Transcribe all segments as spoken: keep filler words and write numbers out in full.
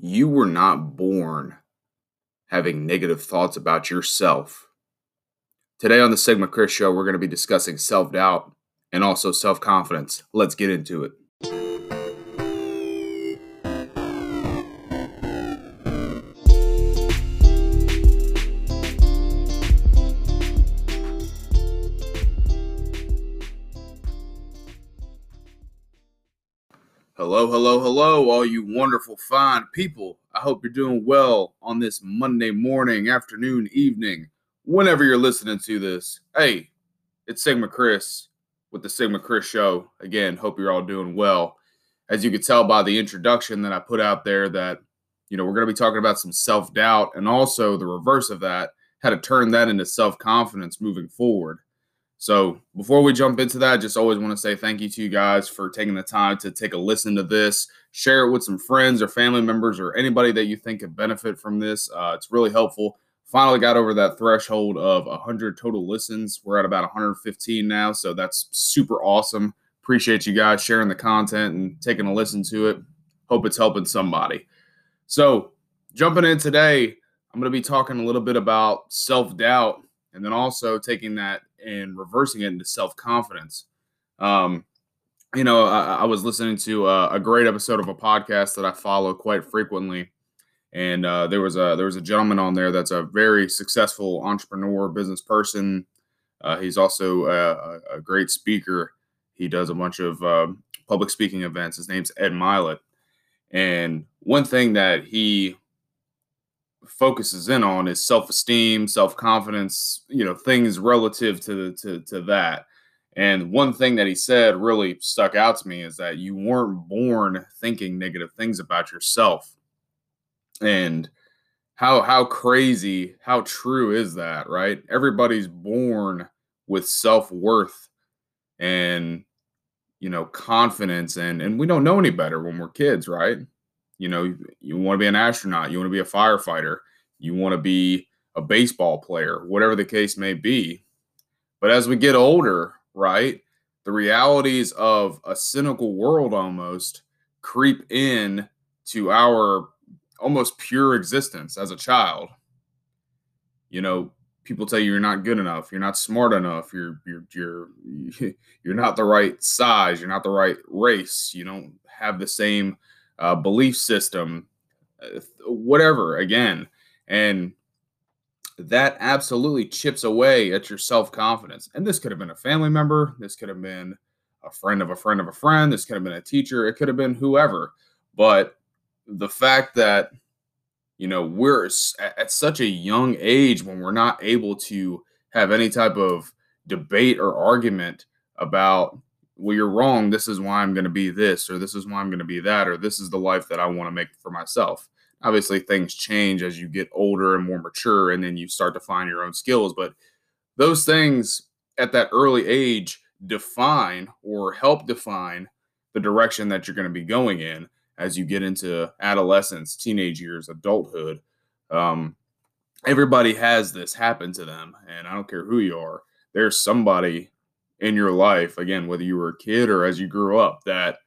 You were not born having negative thoughts about yourself. Today on the Sigma Chris Show, we're going to be discussing self-doubt and also self-confidence. Let's get into it. Hello, hello, hello, all you wonderful, fine people. I hope you're doing well on this Monday morning, afternoon, evening, whenever you're listening to this. Hey, it's Sigma Chris with the Sigma Chris Show. Again, hope you're all doing well. As you can tell by the introduction that I put out there that, you know, we're going to be talking about some self-doubt and also the reverse of that, how to turn that into self-confidence moving forward. So before we jump into that, I just always want to say thank you to you guys for taking the time to take a listen to this, share it with some friends or family members or anybody that you think could benefit from this. Uh, it's really helpful. Finally got over that threshold of one hundred total listens. We're at about one hundred fifteen now, so that's super awesome. Appreciate you guys sharing the content and taking a listen to it. Hope it's helping somebody. So jumping in today, I'm going to be talking a little bit about self-doubt and then also taking that and reversing it into self-confidence. Um, you know, I, I was listening to a, a great episode of a podcast that I follow quite frequently, and uh, there was a there was a gentleman on there that's a very successful entrepreneur, business person. Uh, he's also a, a great speaker. He does a bunch of uh, public speaking events. His name's Ed Mylett, and one thing that he focuses in on is self-esteem, self-confidence, you know, things relative to, to, to that. And one thing that he said really stuck out to me is that you weren't born thinking negative things about yourself. And how, how crazy, how true is that, right? Everybody's born with self-worth and, you know, confidence, and, and we don't know any better when we're kids, right? You know, you, you want to be an astronaut, you want to be a firefighter, you want to be a baseball player, whatever the case may be. But as we get older, right, the realities of a cynical world almost creep in to our almost pure existence as a child. You know, people tell you you're not good enough, you're not smart enough, you're you're you're you're not the right size, you're not the right race, you don't have the same Uh, belief system, uh, whatever, again. And that absolutely chips away at your self-confidence. And this could have been a family member. This could have been a friend of a friend of a friend. This could have been a teacher. It could have been whoever. But the fact that, you know, we're at such a young age when we're not able to have any type of debate or argument about, well, you're wrong, this is why I'm going to be this, or this is why I'm going to be that, or this is the life that I want to make for myself. Obviously, things change as you get older and more mature, and then you start to find your own skills. But those things at that early age define or help define the direction that you're going to be going in as you get into adolescence, teenage years, adulthood. Um, everybody has this happen to them, and I don't care who you are, there's somebody in your life, again, whether you were a kid or as you grew up, that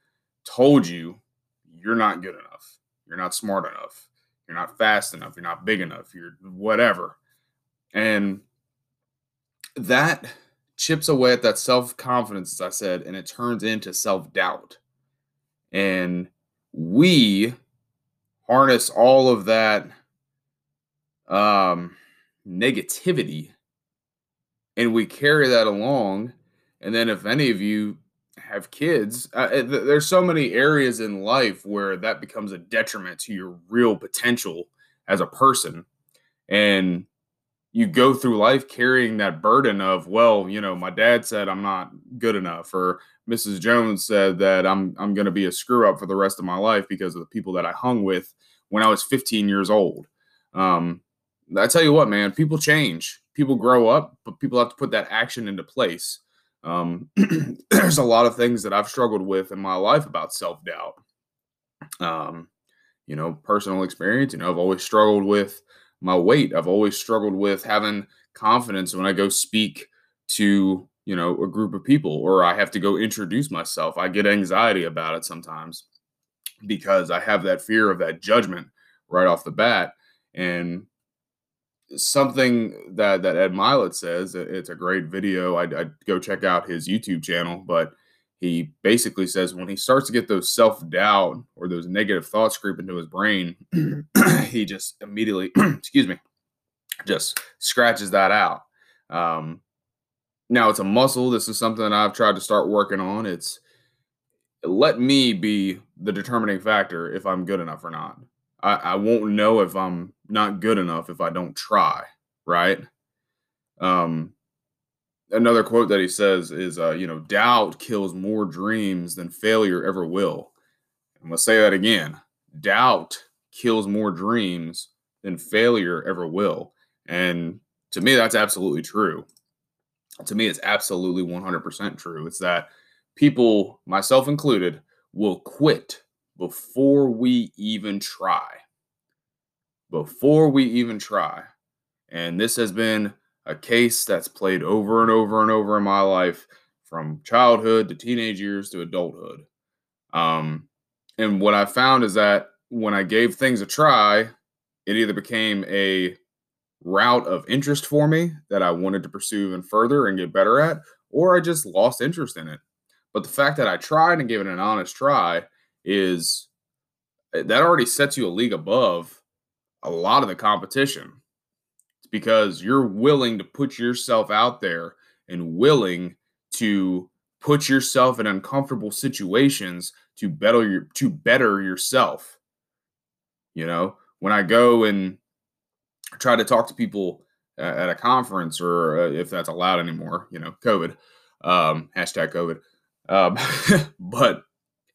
told you you're not good enough, you're not smart enough, you're not fast enough, you're not big enough, you're whatever. And that chips away at that self-confidence, as I said, and it turns into self-doubt. And we harness all of that um, negativity, and we carry that along. And then if any of you have kids, uh, there's so many areas in life where that becomes a detriment to your real potential as a person. And you go through life carrying that burden of, well, you know, my dad said I'm not good enough, or Missus Jones said that I'm I'm going to be a screw up for the rest of my life because of the people that I hung with when I was fifteen years old. Um, I tell you what, man, people change, people grow up, but people have to put that action into place. Um, there's a lot of things that I've struggled with in my life about self-doubt. Um, you know, personal experience, you know, I've always struggled with my weight. I've always struggled with having confidence when I go speak to, you know, a group of people, or I have to go introduce myself. I get anxiety about it sometimes because I have that fear of that judgment right off the bat. And something that, that Ed Mylett says, it's a great video. I'd, I'd go check out his YouTube channel, but he basically says when he starts to get those self-doubt or those negative thoughts creep into his brain, he just immediately, excuse me, just scratches that out. Um, now it's a muscle. This is something that I've tried to start working on. It's let me be the determining factor if I'm good enough or not. I, I won't know if I'm not good enough if I don't try, right? Um, Another quote that he says is, uh, you know, doubt kills more dreams than failure ever will. I'm going to say that again. Doubt kills more dreams than failure ever will. And to me, that's absolutely true. To me, it's absolutely one hundred percent true. It's that people, myself included, will quit before we even try. Before we even try. And this has been a case that's played over and over and over in my life, from childhood to teenage years to adulthood. Um, and what I found is that when I gave things a try, it either became a route of interest for me that I wanted to pursue even further and get better at, or I just lost interest in it. But the fact that I tried and gave it an honest try is that already sets you a league above a lot of the competition. Because you're willing to put yourself out there and willing to put yourself in uncomfortable situations to better your, to better yourself. You know, when I go and try to talk to people at a conference, or if that's allowed anymore, you know, COVID, um, hashtag COVID. Um, but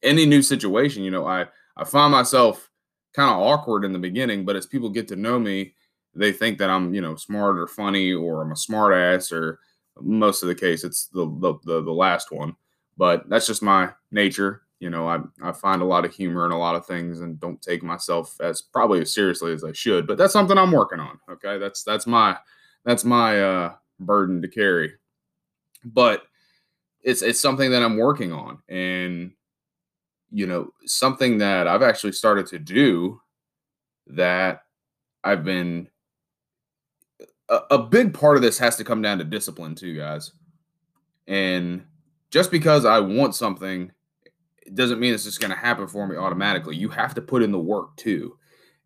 any new situation, you know, I, I find myself kind of awkward in the beginning, but as people get to know me, they think that I'm, you know, smart or funny, or I'm a smart ass, or most of the case, it's the the, the, the last one. But that's just my nature. You know, I, I find a lot of humor in a lot of things and don't take myself as probably as seriously as I should. But that's something I'm working on. Okay. That's that's my that's my uh, burden to carry. But it's it's something that I'm working on. And, you know, something that I've actually started to do that I've been. A big part of this has to come down to discipline too, guys. And just because I want something, it doesn't mean it's just going to happen for me automatically. You have to put in the work too.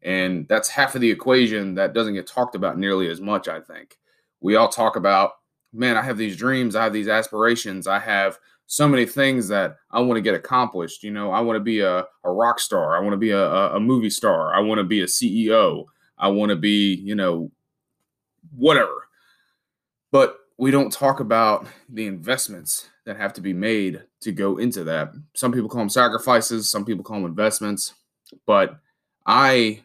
And that's half of the equation that doesn't get talked about nearly as much, I think. We all talk about, man, I have these dreams. I have these aspirations. I have so many things that I want to get accomplished. You know, I want to be a, a rock star. I want to be a, a movie star. I want to be a C E O. I want to be, you know, whatever. But we don't talk about the investments that have to be made to go into that. Some people call them sacrifices. Some people call them investments. But I,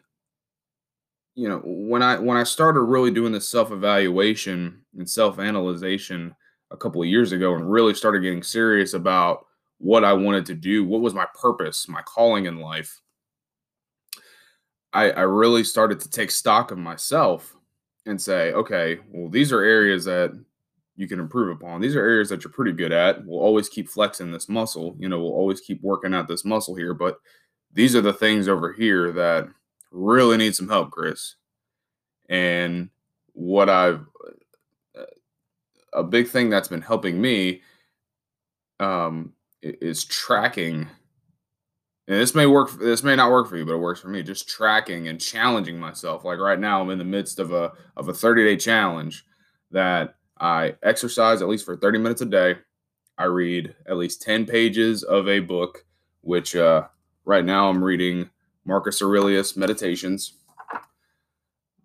you know, when I when I started really doing this self-evaluation and self-analyzation a couple of years ago and really started getting serious about what I wanted to do, what was my purpose, my calling in life, I, I really started to take stock of myself and say, okay, well, these are areas that you can improve upon. These are areas that you're pretty good at. We'll always keep flexing this muscle. You know, we'll always keep working out this muscle here, but these are the things over here that really need some help, Chris. And what I've, a big thing that's been helping me um, is tracking. And this may work, this may not work for you, but it works for me. Just tracking and challenging myself. Like right now, I'm in the midst of a of a thirty-day challenge that I exercise at least for thirty minutes a day. I read at least ten pages of a book, which uh, right now I'm reading Marcus Aurelius, Meditations.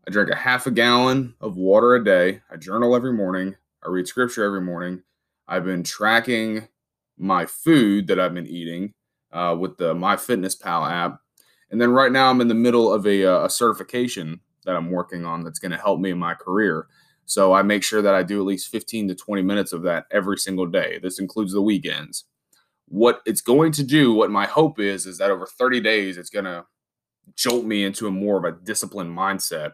I drink a half a gallon of water a day. I journal every morning. I read scripture every morning. I've been tracking my food that I've been eating Uh, with the MyFitnessPal app. And then right now I'm in the middle of a, uh, a certification that I'm working on that's going to help me in my career. So I make sure that I do at least fifteen to twenty minutes of that every single day. This includes the weekends. What it's going to do, what my hope is, is that over thirty days, it's going to jolt me into a more of a disciplined mindset.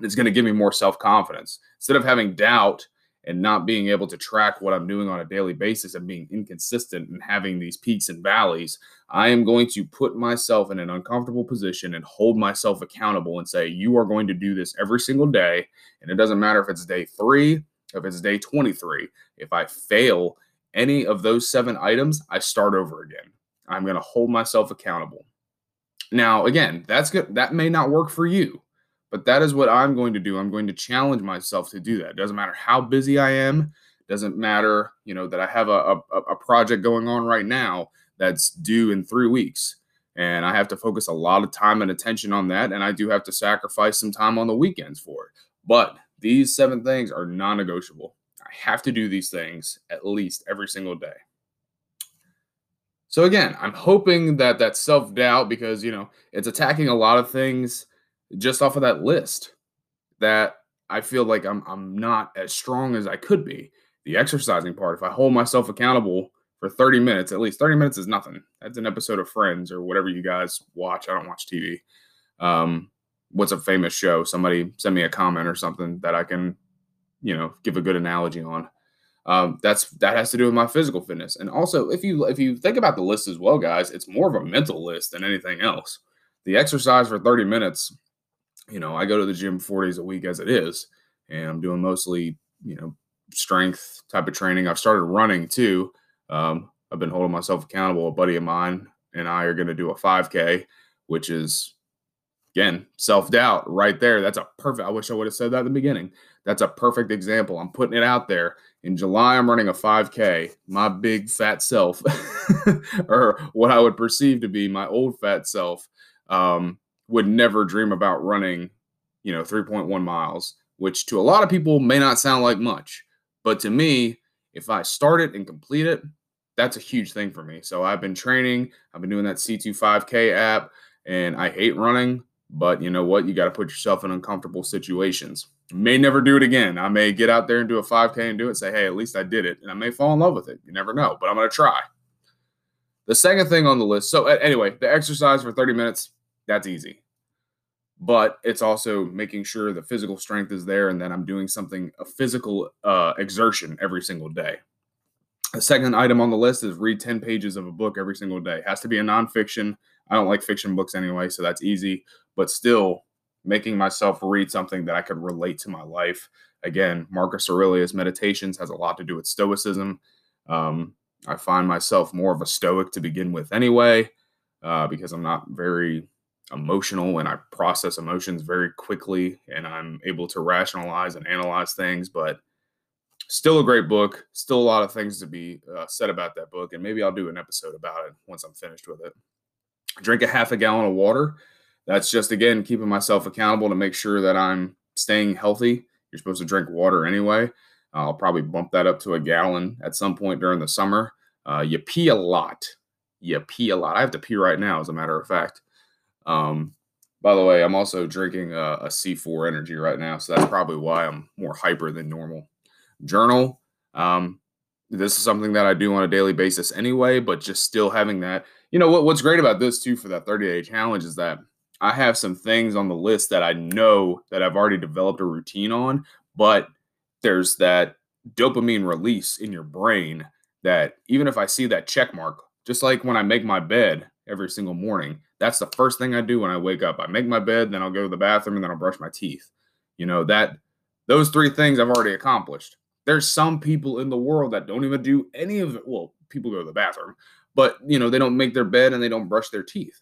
It's going to give me more self-confidence. Instead of having doubt and not being able to track what I'm doing on a daily basis and being inconsistent and having these peaks and valleys, I am going to put myself in an uncomfortable position and hold myself accountable and say, you are going to do this every single day. And it doesn't matter if it's day three, if it's day twenty-three, if I fail any of those seven items, I start over again. I'm going to hold myself accountable. Now, again, that's good. That may not work for you, but that is what I'm going to do. I'm going to challenge myself to do that. It doesn't matter how busy I am. It doesn't matter, you know, that I have a, a, a project going on right now that's due in three weeks. And I have to focus a lot of time and attention on that. And I do have to sacrifice some time on the weekends for it. But these seven things are non-negotiable. I have to do these things at least every single day. So again, I'm hoping that that self-doubt, because, you know, it's attacking a lot of things just off of that list that I feel like I'm I'm not as strong as I could be. The exercising part, if I hold myself accountable for thirty minutes, at least thirty minutes is nothing. That's an episode of Friends or whatever you guys watch. I don't watch T V. Um, what's a famous show? Somebody send me a comment or something that I can, you know, give a good analogy on. Um, that's that has to do with my physical fitness. And also, if you if you think about the list as well, guys, it's more of a mental list than anything else. The exercise for thirty minutes, you know, I go to the gym four days a week as it is, and I'm doing mostly, you know, strength type of training. I've started running too. Um, I've been holding myself accountable. A buddy of mine and I are going to do a five K, which is, again, self-doubt right there. That's a perfect, I wish I would have said that in the beginning. That's a perfect example. I'm putting it out there. In July, I'm running a five K. My big fat self, or what I would perceive to be my old fat self, um, would never dream about running, you know, three point one miles, which to a lot of people may not sound like much. But to me, if I start it and complete it, that's a huge thing for me. So I've been training. I've been doing that C twenty-five K app, and I hate running. But you know what? You got to put yourself in uncomfortable situations. You may never do it again. I may get out there and do a five K and do it, say, hey, at least I did it. And I may fall in love with it. You never know, but I'm going to try. The second thing on the list. So anyway, the exercise for thirty minutes, that's easy. But it's also making sure the physical strength is there and that I'm doing something, a physical uh, exertion every single day. The second item on the list is read ten pages of a book every single day. It has to be a nonfiction. I don't like fiction books anyway, so that's easy. But still making myself read something that I could relate to my life. Again, Marcus Aurelius' Meditations has a lot to do with stoicism. Um, I find myself more of a stoic to begin with anyway, uh, because I'm not very emotional and I process emotions very quickly and I'm able to rationalize and analyze things. But still a great book, still a lot of things to be uh, said about that book. And maybe I'll do an episode about it once I'm finished with it. Drink a half a gallon of water. That's just, again, keeping myself accountable to make sure that I'm staying healthy. You're supposed to drink water anyway. I'll probably bump that up to a gallon at some point during the summer. Uh, you pee a lot. You pee a lot. I have to pee right now, as a matter of fact. Um, by the way, I'm also drinking a, a C four energy right now, so that's probably why I'm more hyper than normal. Journal. Um, this is something that I do on a daily basis anyway, but just still having that. You know, what, what's great about this, too, for that thirty-day challenge is that I have some things on the list that I know that I've already developed a routine on, but there's that dopamine release in your brain that even if I see that check mark, just like when I make my bed every single morning, that's the first thing I do when I wake up. I make my bed, then I'll go to the bathroom, and then I'll brush my teeth. You know, that those three things I've already accomplished. There's some people in the world that don't even do any of it. Well, people go to the bathroom, but, you know, they don't make their bed and they don't brush their teeth.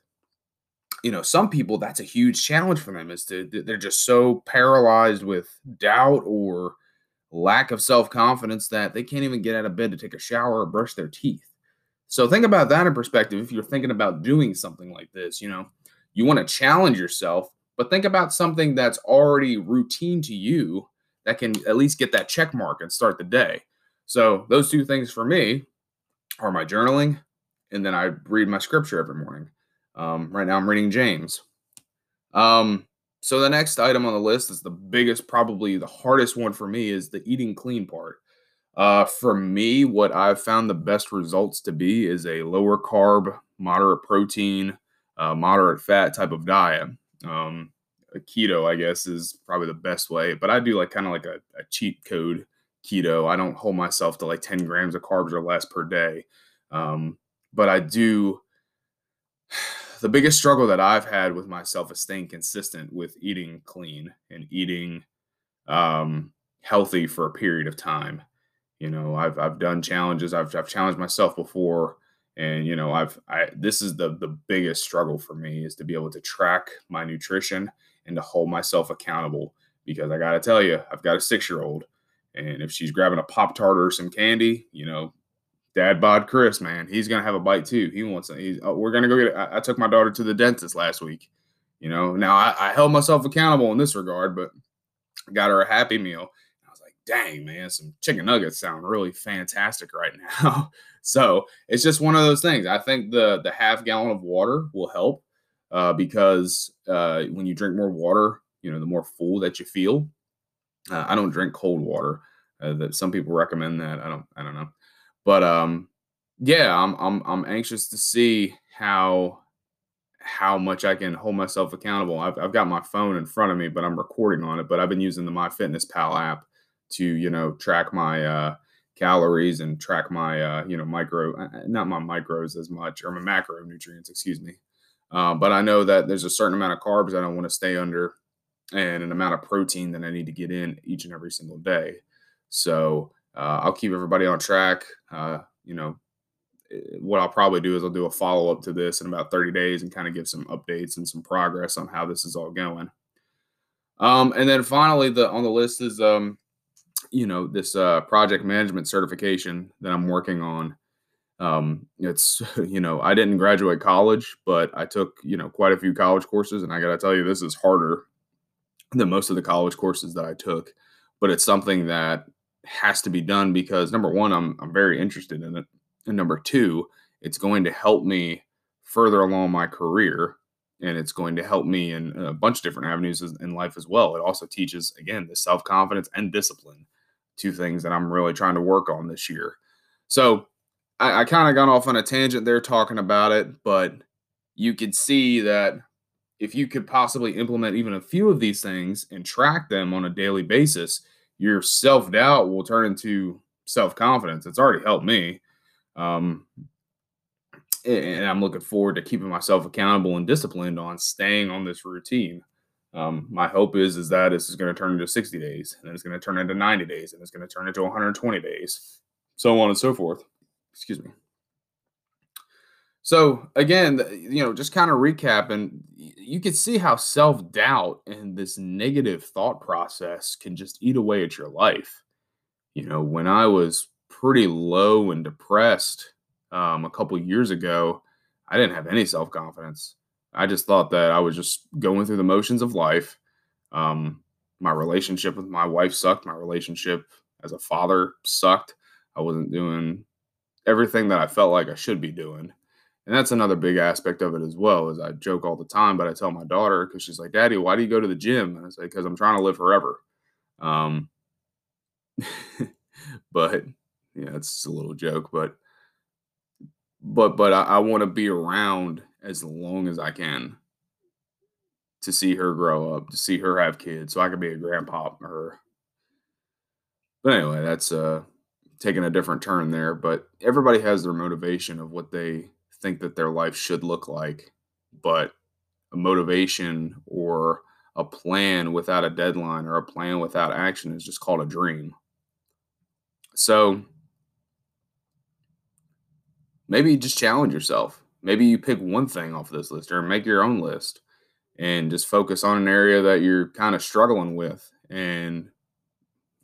You know, some people, that's a huge challenge for them, is to, they're just so paralyzed with doubt or lack of self-confidence that they can't even get out of bed to take a shower or brush their teeth. So think about that in perspective. If you're thinking about doing something like this, you know, you want to challenge yourself, but think about something that's already routine to you that can at least get that check mark and start the day. So those two things for me are my journaling, and then I read my scripture every morning. Um, right now I'm reading James. Um, so the next item on the list is the biggest, probably the hardest one for me, is the eating clean part. Uh, for me, what I've found the best results to be is a lower carb, moderate protein, uh, moderate fat type of diet. Um, a keto, I guess, is probably the best way, but I do like kind of like a, a cheat code keto. I don't hold myself to like ten grams of carbs or less per day. Um, but I do, the biggest struggle that I've had with myself is staying consistent with eating clean and eating um, healthy for a period of time. You know, I've, I've done challenges. I've, I've challenged myself before. And, you know, I've, I, this is the, the biggest struggle for me, is to be able to track my nutrition and to hold myself accountable, because I got to tell you, I've got a six-year-old, and if she's grabbing a Pop-Tart or some candy, you know, dad bod Chris, man, he's going to have a bite too. He wants to, oh, we're going to go get it. I, I took my daughter to the dentist last week, you know, now I, I held myself accountable in this regard, but I got her a Happy Meal. Dang, man, some chicken nuggets sound really fantastic right now. So it's just one of those things. I think the the half gallon of water will help uh, because uh, when you drink more water, you know, the more full that you feel. Uh, I don't drink cold water. Uh, that some people recommend that. I don't. I don't know. But um, yeah, I'm I'm I'm anxious to see how how much I can hold myself accountable. I've I've got my phone in front of me, but I'm recording on it. But I've been using the MyFitnessPal app to, you know, track my uh, calories and track my, uh, you know, micro, not my micros as much, or my macronutrients, excuse me. Uh, but I know that there's a certain amount of carbs I don't want to stay under and an amount of protein that I need to get in each and every single day. So uh, I'll keep everybody on track. Uh, you know, what I'll probably do is I'll do a follow-up to this in about thirty days and kind of give some updates and some progress on how this is all going. Um, and then finally, the on the list is, um, you know, this uh, project management certification that I'm working on. Um, it's, you know, I didn't graduate college, but I took, you know, quite a few college courses. And I got to tell you, this is harder than most of the college courses that I took. But it's something that has to be done because, number one, I'm I'm very interested in it. And number two, it's going to help me further along my career. And it's going to help me in a bunch of different avenues in life as well. It also teaches, again, the self-confidence and discipline, two things that I'm really trying to work on this year. So I, I kind of got off on a tangent there talking about it, but you could see that if you could possibly implement even a few of these things and track them on a daily basis, your self-doubt will turn into self-confidence. It's already helped me. Um, And I'm looking forward to keeping myself accountable and disciplined on staying on this routine. Um, my hope is, is that this is going to turn into sixty days, and then it's going to turn into ninety days, and it's going to turn into one hundred twenty days, so on and so forth. Excuse me. So again, you know, just kind of recapping, you can see how self-doubt and this negative thought process can just eat away at your life. You know, when I was pretty low and depressed, Um, a couple years ago, I didn't have any self-confidence. I just thought that I was just going through the motions of life. Um, my relationship with my wife sucked. My relationship as a father sucked. I wasn't doing everything that I felt like I should be doing. And that's another big aspect of it as well, is I joke all the time, but I tell my daughter, because she's like, Daddy, why do you go to the gym? And I say, because I'm trying to live forever. Um, but yeah, it's a little joke, but But but I, I want to be around as long as I can to see her grow up, to see her have kids, so I can be a grandpa for her. But anyway, that's uh, taking a different turn there. But everybody has their motivation of what they think that their life should look like. But a motivation or a plan without a deadline or a plan without action is just called a dream. So maybe you just challenge yourself. Maybe you pick one thing off this list or make your own list and just focus on an area that you're kind of struggling with. And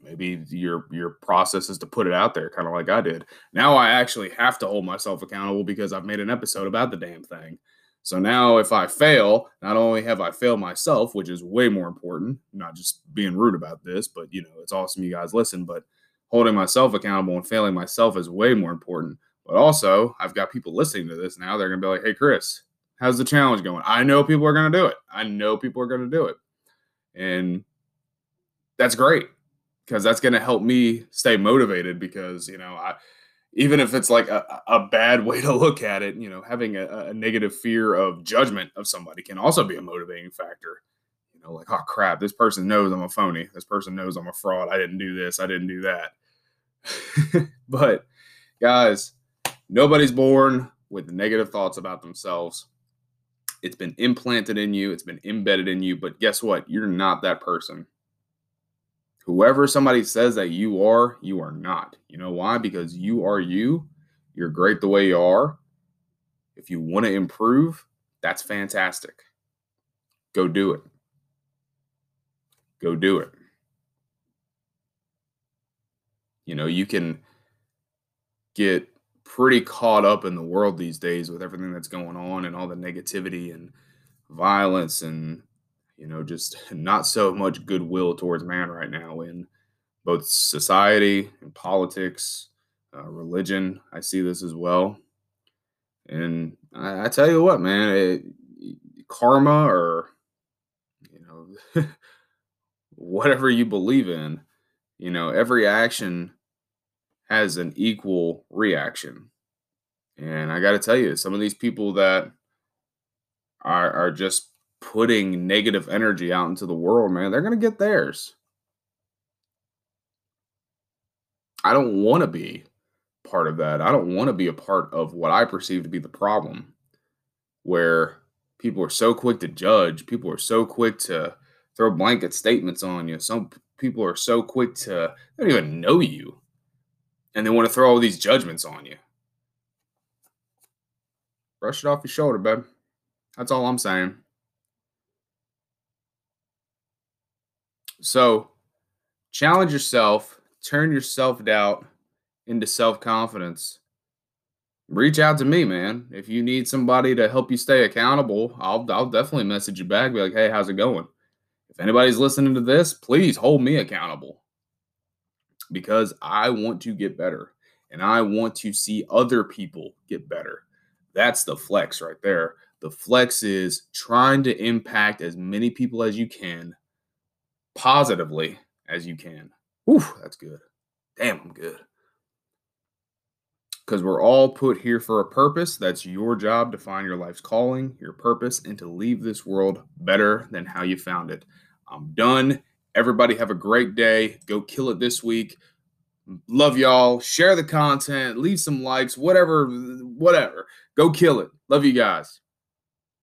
maybe your your process is to put it out there, kind of like I did. Now I actually have to hold myself accountable because I've made an episode about the damn thing. So now if I fail, not only have I failed myself, which is way more important, I'm not just being rude about this, but, you know, it's awesome you guys listen, but holding myself accountable and failing myself is way more important. But also, I've got people listening to this now. They're going to be like, hey, Chris, how's the challenge going? I know people are going to do it. I know people are going to do it. And that's great, because that's going to help me stay motivated, because, you know, I, even if it's like a, a bad way to look at it, you know, having a, a negative fear of judgment of somebody can also be a motivating factor. You know, like, oh, crap, this person knows I'm a phony. This person knows I'm a fraud. I didn't do this. I didn't do that. But guys, nobody's born with negative thoughts about themselves. It's been implanted in you. It's been embedded in you. But guess what? You're not that person. Whoever somebody says that you are, you are not. You know why? Because you are you. You're great the way you are. If you want to improve, that's fantastic. Go do it. Go do it. You know, you can get pretty caught up in the world these days with everything that's going on and all the negativity and violence and, you know, just not so much goodwill towards man right now in both society and politics, uh, religion. I see this as well. And I, I tell you what, man, it, karma or, you know, whatever you believe in, you know, every action has an equal reaction. And I got to tell you, some of these people that are, are just putting negative energy out into the world, man, they're going to get theirs. I don't want to be part of that. I don't want to be a part of what I perceive to be the problem, where people are so quick to judge. People are so quick to throw blanket statements on you. Some people are so quick to, they don't even know you, and they want to throw all these judgments on you. Brush it off your shoulder, babe. That's all I'm saying. So challenge yourself, turn your self-doubt into self-confidence. Reach out to me, man. If you need somebody to help you stay accountable, I'll, I'll definitely message you back. Be like, hey, how's it going? If anybody's listening to this, please hold me accountable, because I want to get better and I want to see other people get better. That's the flex right there. The flex is trying to impact as many people as you can, positively as you can. Whew, that's good. Damn, I'm good. Because we're all put here for a purpose. That's your job, to find your life's calling, your purpose, and to leave this world better than how you found it. I'm done. Everybody have a great day. Go kill it this week. Love y'all. Share the content. Leave some likes. Whatever. Whatever. Go kill it. Love you guys.